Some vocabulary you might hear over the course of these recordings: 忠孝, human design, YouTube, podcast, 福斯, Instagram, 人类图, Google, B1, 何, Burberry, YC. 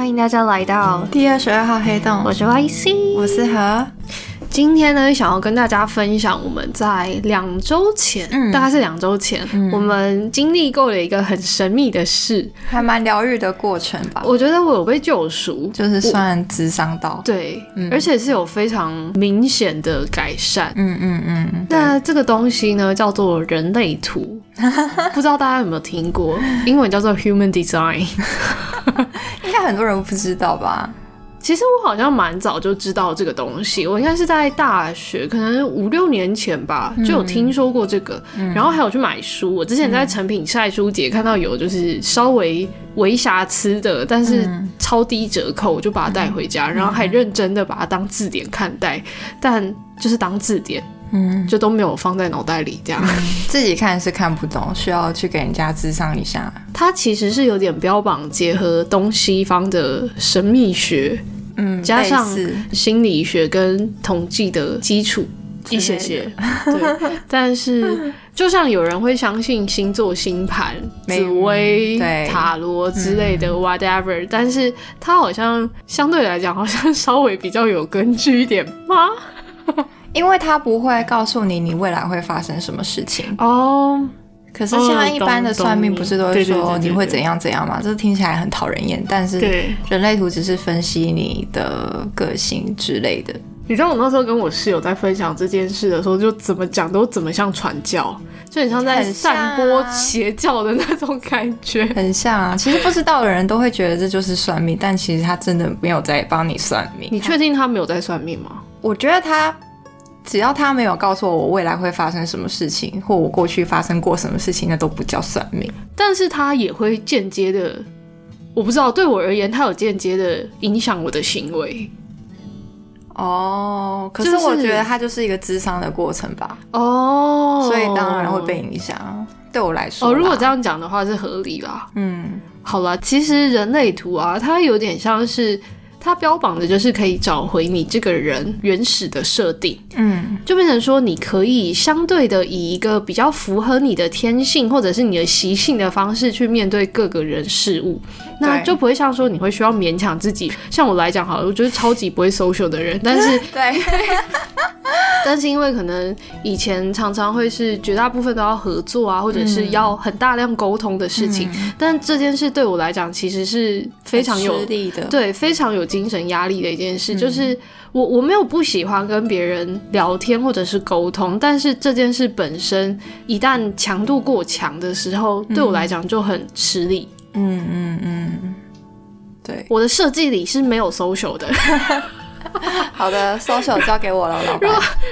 欢迎大家来到第22号黑洞，我是 YC， 我是何。今天呢，想要跟大家分享我们在2周前、大概是2周前、我们经历过了一个很神秘的事，还蛮疗愈的过程吧。我觉得我有被救赎，就是算谘商到，对、而且是有非常明显的改善。那这个东西呢，叫做人类图。不知道大家有没有听过，英文叫做 human design。 应该很多人不知道吧。其实我好像蛮早就知道这个东西，我应该是在大学可能5-6年前吧，就有听说过这个、然后还有去买书。我之前在成品晒书节看到有就是稍微微瑕疵的，但是超低折扣，我就把它带回家、然后还认真的把它当字典看待，但就是当字典，就都没有放在脑袋里这样、自己看是看不懂，需要去给人家谘商一下。它其实是有点标榜结合东西方的神秘学，加上心理学跟统计的基础一些些，对。但是就像有人会相信星座、星盘、紫微、塔罗之类的 whatever， 但是它好像相对来讲好像稍微比较有根据一点吗？因为他不会告诉你你未来会发生什么事情哦。可是像一般的算命不是都会说你会怎样怎样吗？这听起来很讨人厌，但是人类图只是分析你的个性之类的。你知道我那时候跟我室友在分享这件事的时候，就怎么讲都怎么像传教，就很像在散播邪教的那种感觉。很像啊，其实不知道的人都会觉得这就是算命，但其实他真的没有在帮你算命。你确定他没有在算命吗？我觉得他只要他没有告诉我未来会发生什么事情，或我过去发生过什么事情，那都不叫算命。但是他也会间接的，我不知道，对我而言他有间接的影响我的行为。哦，可是我觉得他就是一个谘商的过程吧。哦，所以当然会被影响，对我来说啦。哦，如果这样讲的话是合理啦。好啦，其实人类图啊，它有点像是它标榜的就是可以找回你这个人原始的设定，就变成说你可以相对的以一个比较符合你的天性或者是你的习性的方式去面对各个人事物，那就不会像说你会需要勉强自己。像我来讲好了，我就是超级不会 social 的人，但是对但是因为可能以前常常会是绝大部分都要合作啊，或者是要很大量沟通的事情，但这件事对我来讲其实是非常有吃力的，对，非常有精神压力的一件事。就是我没有不喜欢跟别人聊天或者是沟通，但是这件事本身一旦强度过强的时候，对我来讲就很吃力。对，我的设计里是没有 social 的。好的， social 交给我了，老板。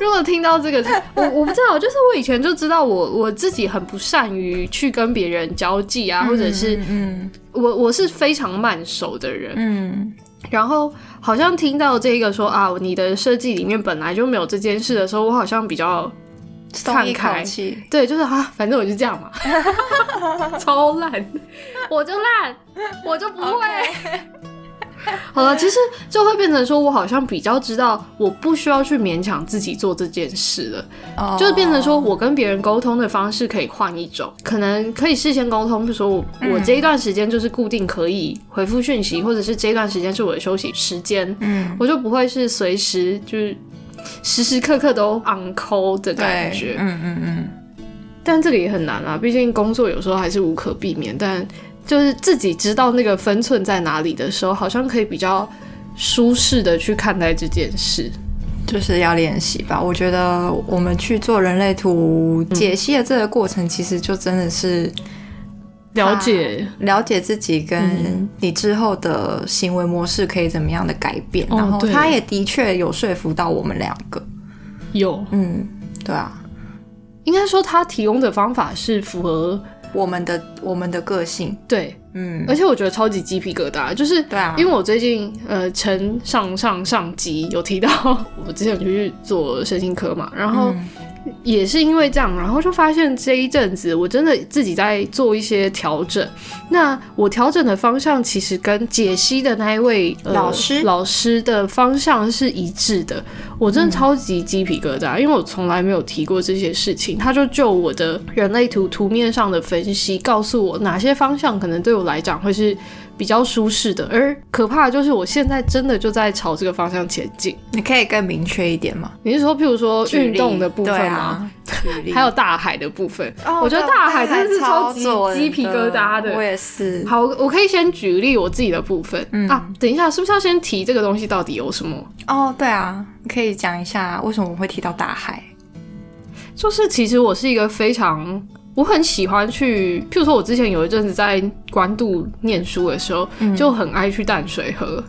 如果听到这个，我不知道，就是我以前就知道我自己很不善于去跟别人交际啊，或者是我是非常慢熟的人。然后好像听到这个说啊，你的设计里面本来就没有这件事的时候，我好像比较松一口气。对，就是啊，反正我就这样嘛。超烂，我就烂，我就不会。Okay. 好了，其实就会变成说我好像比较知道我不需要去勉强自己做这件事了。就是变成说我跟别人沟通的方式可以换一种，可能可以事先沟通，比如说我这一段时间就是固定可以回复讯息，或者是这一段时间是我的休息时间，我就不会是随时就是时时刻刻都 on call 的感觉。但这个也很难啊，毕竟工作有时候还是无可避免，但就是自己知道那个分寸在哪里的时候，好像可以比较舒适的去看待这件事。就是要练习吧。我觉得我们去做人类图解析的这个过程，其实就真的是了解自己跟你之后的行为模式可以怎么样的改变。然后他也的确有说服到我们两个。有，对啊，应该说他提供的方法是符合我们的个性，对，而且我觉得超级鸡皮疙瘩，就是因为我最近前上集有提到，我之前去做身心科嘛，然后也是因为这样，然后就发现这一阵子我真的自己在做一些调整。那我调整的方向其实跟解析的那一位老师的方向是一致的。我真的超级鸡皮疙瘩，因为我从来没有提过这些事情。他就我的人类图面上的分析，告诉我哪些方向可能对我来讲会是比较舒适的，而可怕的就是我现在真的就在朝这个方向前进。你可以更明确一点吗？你是说譬如说运动的部分吗？对啊，还有大海的部分。我觉得大海真的是超级鸡皮疙瘩的。我也是。好，我可以先举例我自己的部分。等一下，是不是要先提这个东西到底有什么？对啊，你可以讲一下为什么我会提到大海。就是其实我是一个我很喜欢去，譬如说我之前有一阵子在关渡念书的时候，就很爱去淡水河，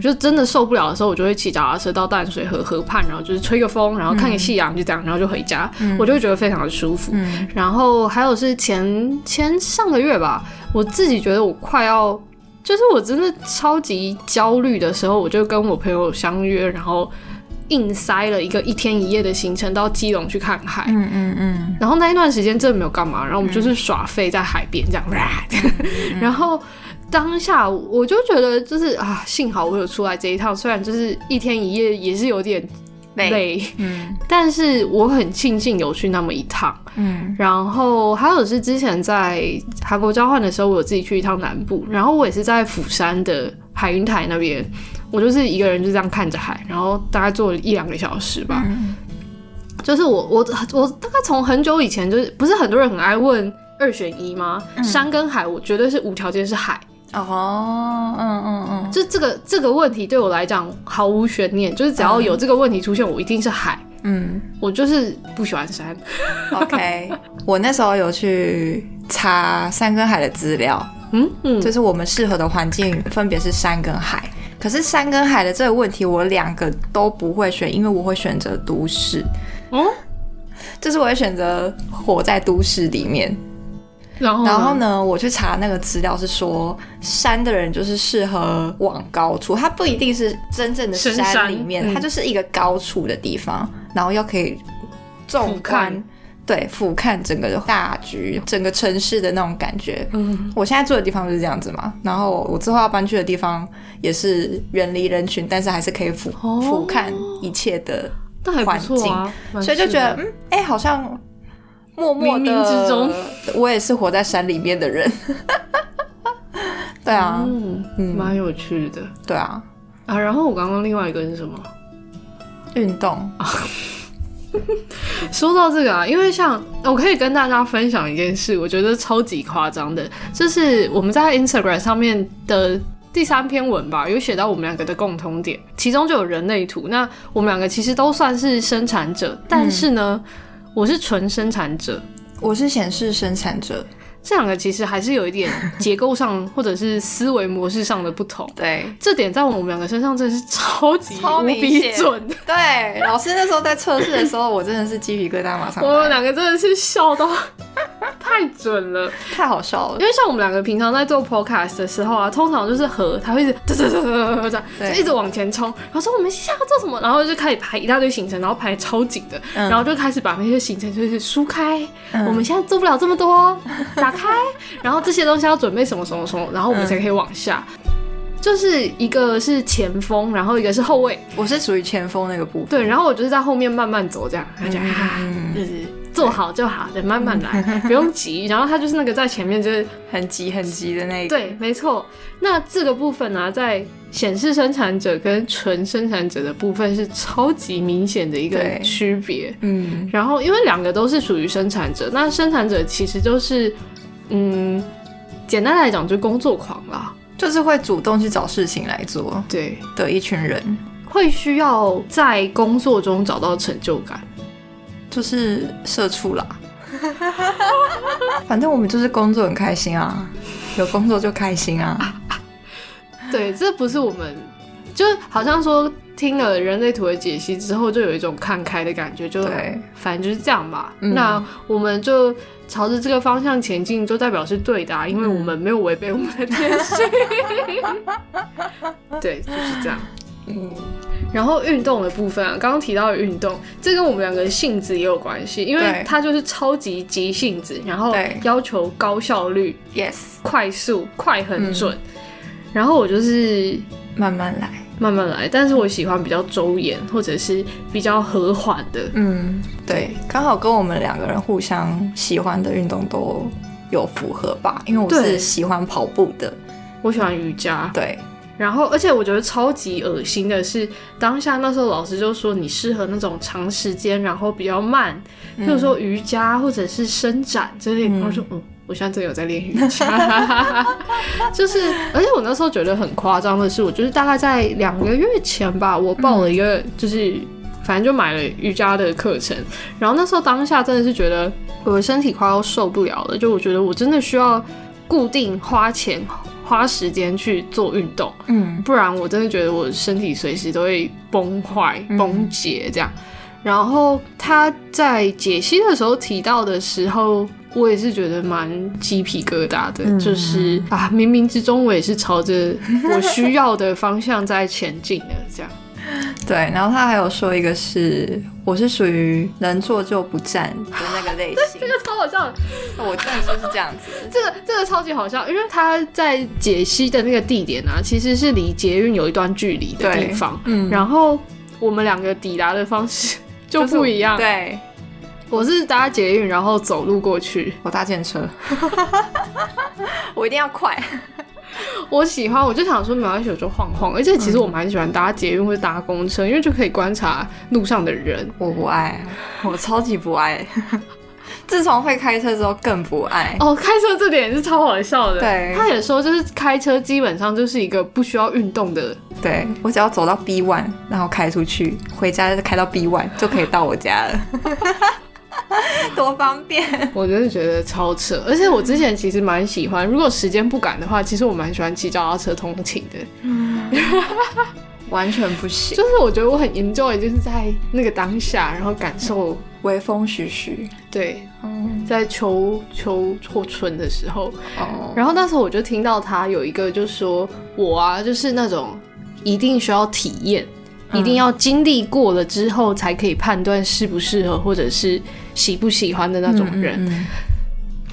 就真的受不了的时候，我就会骑脚踏车到淡水河畔，然后就是吹个风，然后看个夕阳，就这样，然后就回家，我就会觉得非常的舒服。然后还有是前上个月吧，我自己觉得我快要，就是我真的超级焦虑的时候，我就跟我朋友相约，然后硬塞了一个1天1夜的行程到基隆去看海，然后那一段时间真的没有干嘛，然后我们就是耍废在海边这样，然后当下我就觉得就是啊，幸好我有出来这一趟，虽然就是1天1夜也是有点累，但是我很庆幸有去那么一趟。然后还有是之前在韩国交换的时候，我有自己去一趟南部，然后我也是在釜山的海云台那边，我就是一个人就这样看着海，然后大概坐了1-2个小时吧。就是我大概从很久以前，就是不是很多人很爱问2选1吗？山跟海，我绝对是无条件是海。就这个问题对我来讲毫无悬念，就是只要有这个问题出现，我一定是海。我就是不喜欢山。OK， 我那时候有去查山跟海的资料，就是我们适合的环境分别是山跟海。可是山跟海的这个问题，我2个都不会选，因为我会选择都市。就是我会选择活在都市里面。然后呢，我去查那个资料是说，山的人就是适合往高处，它不一定是真正的山里面，它就是一个高处的地方，然后又可以纵观，对，俯瞰整个大局，整个城市的那种感觉。我现在住的地方就是这样子嘛，然后我之后要搬去的地方也是远离人群，但是还是可以俯瞰一切的环境，所以就觉得好像。默默的冥冥之中我也是活在山里面的人。对啊，蛮有趣的。对啊，然后我刚刚另外一个是什么？运动。说到这个因为像我可以跟大家分享一件事，我觉得超级夸张的，就是我们在 Instagram 上面的第3篇文吧，有写到我们2个的共同点，其中就有人类图。那我们2个其实都算是生产者，但是呢，我是纯生产者，我是显示生产者，这2个其实还是有一点结构上或者是思维模式上的不同。对，这点在我们2个身上真的是超级无比准。对，老师那时候在测试的时候，我真的是鸡皮疙瘩马上来。我们2个真的是笑到太准了，太好笑了。因为像我们2个平常在做 podcast 的时候啊，通常就是他会一直就一直往前冲，然后说我们现在要做什么，然后就开始排一大堆行程，然后排超紧的，然后就开始把那些行程就是梳开，我们现在做不了这么多，打开，然后这些东西要准备什么什么什么，然后我们才可以往下。就是一个是前锋，然后一个是后卫，我是属于前锋那个部分。对，然后我就是在后面慢慢走这样，就是做好就好，慢慢来，不用急。然后他就是那个在前面就是很急很急的那一个。对，没错。那这个部分啊，在显示生产者跟纯生产者的部分是超级明显的一个区别。然后因为2个都是属于生产者，那生产者其实就是简单来讲就工作狂啦，就是会主动去找事情来做，对的一群人，会需要在工作中找到成就感，就是社畜啦。反正我们就是工作很开心啊，有工作就开心啊。对，这不是我们就好像说听了人类图的解析之后，就有一种看开的感觉，就反正就是这样吧。那我们就朝着这个方向前进，就代表是对的，因为我们没有违背我们的天性。对，就是这样。然后运动的部分啊，刚刚提到的运动，这跟我们2个的性子也有关系，因为它就是超级急性子，然后要求高效率， 快速，快很准。然后我就是慢慢来。慢慢来，但是我喜欢比较周延或者是比较和缓的。嗯，对，刚好跟我们两个人互相喜欢的运动都有符合吧，因为我是喜欢跑步的，我喜欢瑜伽。对，然后而且我觉得超级恶心的是，当下那时候老师就说你适合那种长时间然后比较慢，比如说瑜伽或者是伸展之类的。我说我现在真的有在练瑜伽。就是而且我那时候觉得很夸张的是，我就是大概在2个月前吧，我报了一个就是反正就买了瑜伽的课程，然后那时候当下真的是觉得我的身体快要受不了了，就我觉得我真的需要固定花钱花时间去做运动，不然我真的觉得我身体随时都会崩坏崩解这样。然后他在解析的时候提到的时候，我也是觉得蛮鸡皮疙瘩的，就是啊，冥冥之中我也是朝着我需要的方向在前进的这样。对，然后他还有说一个是我是属于能坐就不站的那个类型。这个超好笑的，我真的就是这样子。这个超级好笑，因为他在解析的那个地点啊，其实是离捷运有一段距离的地方，然后我们两个抵达的方式就不一样，就是对，我是搭捷运然后走路过去，我搭电车。我一定要快。我喜欢，我就想说没关系我就晃晃，而且其实我蛮喜欢搭捷运或者搭公车，因为就可以观察路上的人。我不爱，我超级不爱。自从会开车之后更不爱。哦，开车这点也是超好笑的。对，他也说就是开车基本上就是一个不需要运动的。对，我只要走到 B1 然后开出去，回家就开到 B1 就可以到我家了。多方便。我真的觉得超扯，而且我之前其实蛮喜欢，如果时间不赶的话，其实我蛮喜欢骑脚踏车通勤的。完全不行，就是我觉得我很 enjoy 就是在那个当下，然后感受微风徐徐。对，在秋或春的时候，然后那时候我就听到他有一个就说我啊就是那种一定需要体验，一定要经历过了之后才可以判断适不适合或者是喜不喜欢的那种人。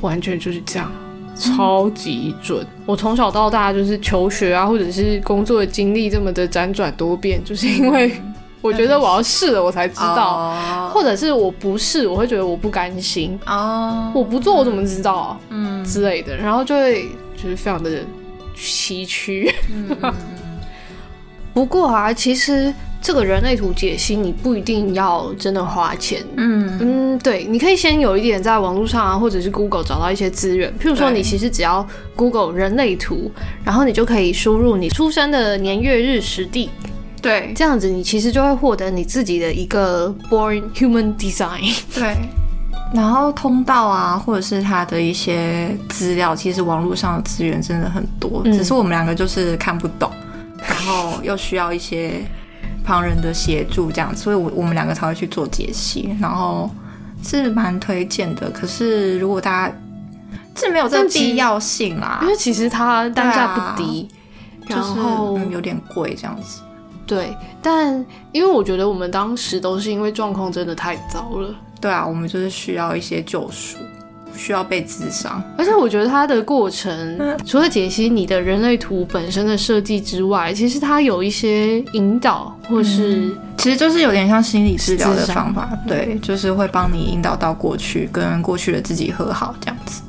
完全就是这样，超级准。我从小到大就是求学啊或者是工作的经历这么的辗转多变，就是因为我觉得我要试了我才知道，或者是我不试我会觉得我不甘心，我不做我怎么知道啊之类的，然后就会就是非常的崎岖。不过啊，其实这个人类图解析你不一定要真的花钱，对，你可以先有一点在网络上啊或者是 Google 找到一些资源，譬如说你其实只要 Google 人类图，然后你就可以输入你出生的年月日时地，对，这样子你其实就会获得你自己的一个 born human design。 对，然后通道啊或者是他的一些资料，其实网络上的资源真的很多，只是我们两个就是看不懂，然后又需要一些旁人的协助这样，所以我们两个才会去做解析，然后是蛮推荐的。可是如果大家是没有这个必要性啦，因为其实它单价不低，然后、就是有点贵这样子。对，但因为我觉得我们当时都是因为状况真的太糟了。对啊，我们就是需要一些救赎，需要被諮商。而且我觉得它的过程除了解析你的人类图本身的设计之外，其实它有一些引导或是、其实就是有点像心理治疗的方法。对，就是会帮你引导到过去跟过去的自己和好这样子。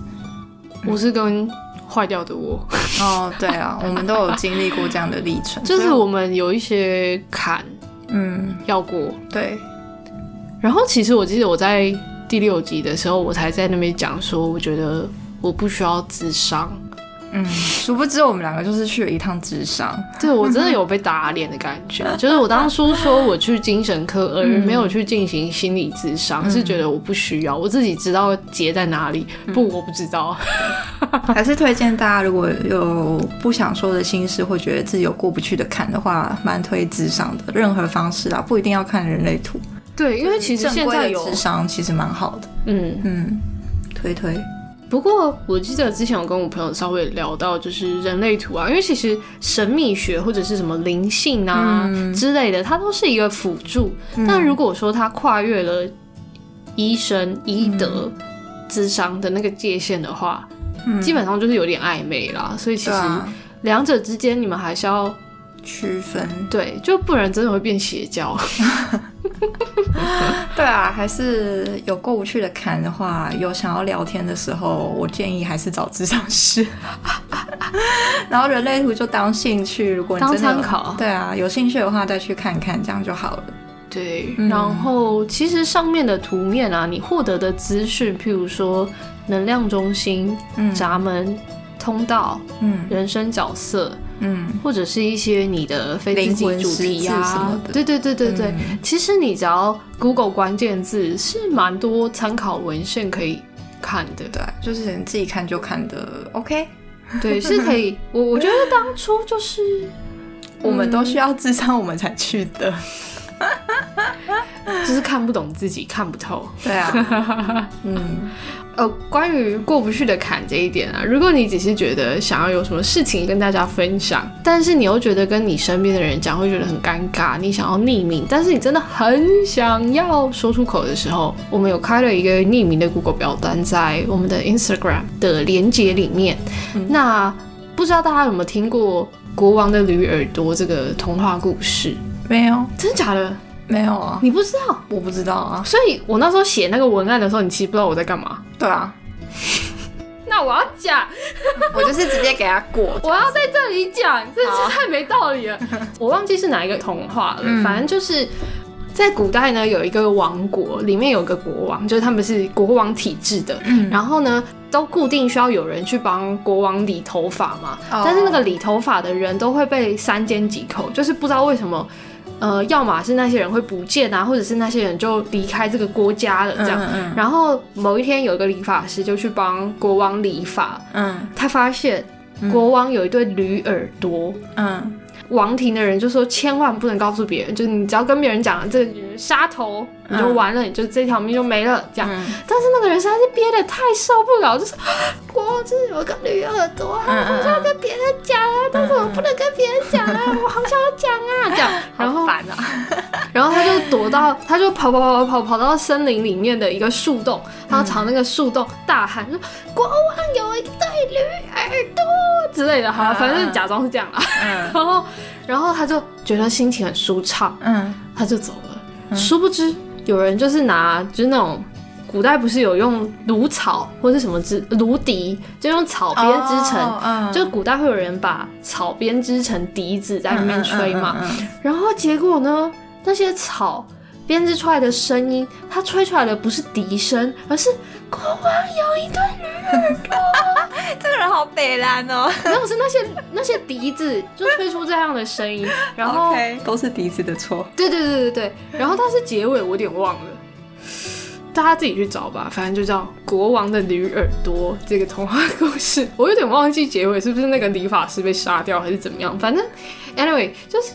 我是跟坏掉的我。哦，对啊，我们都有经历过这样的历程。就是我们有一些坎要过。对，然后其实我记得我在第6集的时候，我才在那边讲说我觉得我不需要諮商。殊不知我们两个就是去了一趟諮商。对，我真的有被打脸的感觉。就是我当初说我去精神科而没有去进行心理諮商，是觉得我不需要，我自己知道结在哪里。我不知道。还是推荐大家如果有不想说的心事或觉得自己有过不去的坎的话，蛮推諮商的，任何方式啊，不一定要看人类图。对，因为其实现在有正规的諮商其实蛮好的。推推。不过我记得之前我跟我朋友稍微聊到就是人类图啊，因为其实神秘学或者是什么灵性啊之类的，它都是一个辅助，但如果说它跨越了医生医德諮商的那个界限的话，基本上就是有点暧昧啦，所以其实两者之间你们还是要区分，对，就不然真的会变邪教。对啊，还是有过不去的坎的话，有想要聊天的时候，我建议还是找智商师。然后人类图就当兴趣，如果你真的当参考，对啊，有兴趣的话再去看看，这样就好了。对，然后其实上面的图面啊，你获得的资讯，譬如说能量中心、闸门、通道、人生角色。或者是一些你的非自己主题啊什么的，对对对对对，其实你只要 Google 关键字是蛮多参考文献可以看的，对，就是你自己看就看的 OK， 对，是可以。我觉得当初就是我们都需要智商我们才去的，就是看不懂自己看不透，对啊。关于过不去的坎这一点啊，如果你只是觉得想要有什么事情跟大家分享，但是你又觉得跟你身边的人讲会觉得很尴尬，你想要匿名，但是你真的很想要说出口的时候，我们有开了一个匿名的 Google 表单在我们的 Instagram 的连结里面。那不知道大家有没有听过国王的驴耳朵这个童话故事？没有。真的假的？没有啊。你不知道？我不知道啊。所以我那时候写那个文案的时候，你其实不知道我在干嘛。对啊。那我要讲。我就是直接给他过。我要在这里讲，真是太没道理了。我忘记是哪一个童话了，反正就是在古代呢，有一个王国，里面有个国王，就是他们是国王体制的。然后呢，都固定需要有人去帮国王理头发嘛。但是那个理头发的人都会被三缄其口，就是不知道为什么。要么是那些人会不见啊，或者是那些人就离开这个国家了这样。然后某一天有一个理发师就去帮国王理发，他发现国王有一对驴耳朵，王庭的人就说千万不能告诉别人，就是你只要跟别人讲这个杀头你就完了，你就这条命就没了这样。但是那个人实在是憋得太受不了，就是国王就是有个驴耳朵，我想要跟别人讲啊，但是我不能跟别人讲啊，我好想要讲啊这样，然后好烦啊。然后他就躲到，他就跑到森林里面的一个树洞，然后朝那个树洞大喊说国王有一对驴耳朵之类的，好了，反正假装是这样啦。然后他就觉得心情很舒畅，他就走了。殊不知有人就是拿，就是那种古代不是有用芦草或是什么芦笛，就用草编织成，就古代会有人把草编织成笛子在里面吹嘛。然后结果呢，那些草编织出来的声音，它吹出来的不是笛声，而是国王有一对驴耳朵。这个人好北蓝哦。然后是那些笛子就吹出这样的声音，然后 okay, 都是笛子的错。对对对对对。然后但是结尾我有点忘了，大家自己去找吧，反正就叫国王的驴耳朵这个童话故事。我有点忘记结尾是不是那个理发师被杀掉还是怎么样，反正 anyway 就是。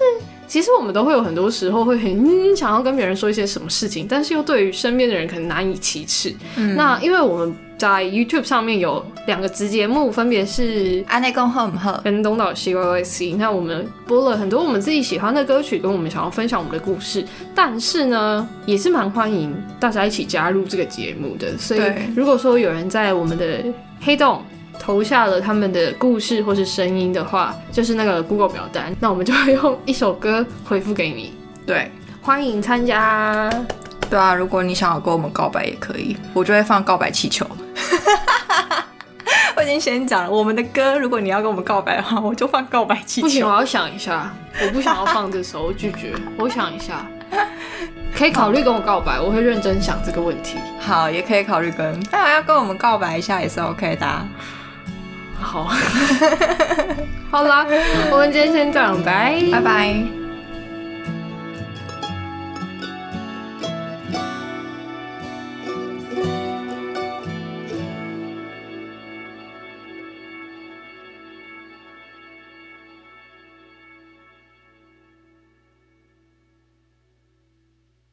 其实我们都会有很多时候会很想要跟别人说一些什么事情，但是又对于身边的人可能难以启齿。那因为我们在 YouTube 上面有2个子节目，分别是安内共和母和跟东岛西 YC， 那我们播了很多我们自己喜欢的歌曲跟我们想要分享我们的故事，但是呢也是蛮欢迎大家一起加入这个节目的，所以如果说有人在我们的黑洞投下了他们的故事或是声音的话，就是那个 Google 表单，那我们就会用一首歌回复给你。对，欢迎参加。对啊，如果你想要跟我们告白也可以，我就会放告白气球。我已经先讲了我们的歌，如果你要跟我们告白的话，我就放告白气球。不行，我要想一下，我不想要放这首，我拒绝。我想一下，可以考虑跟我告白，我会认真想这个问题。好，也可以考虑跟，但要跟我们告白一下也是 OK 的啊。好，好啦，我们今天先这样，拜拜。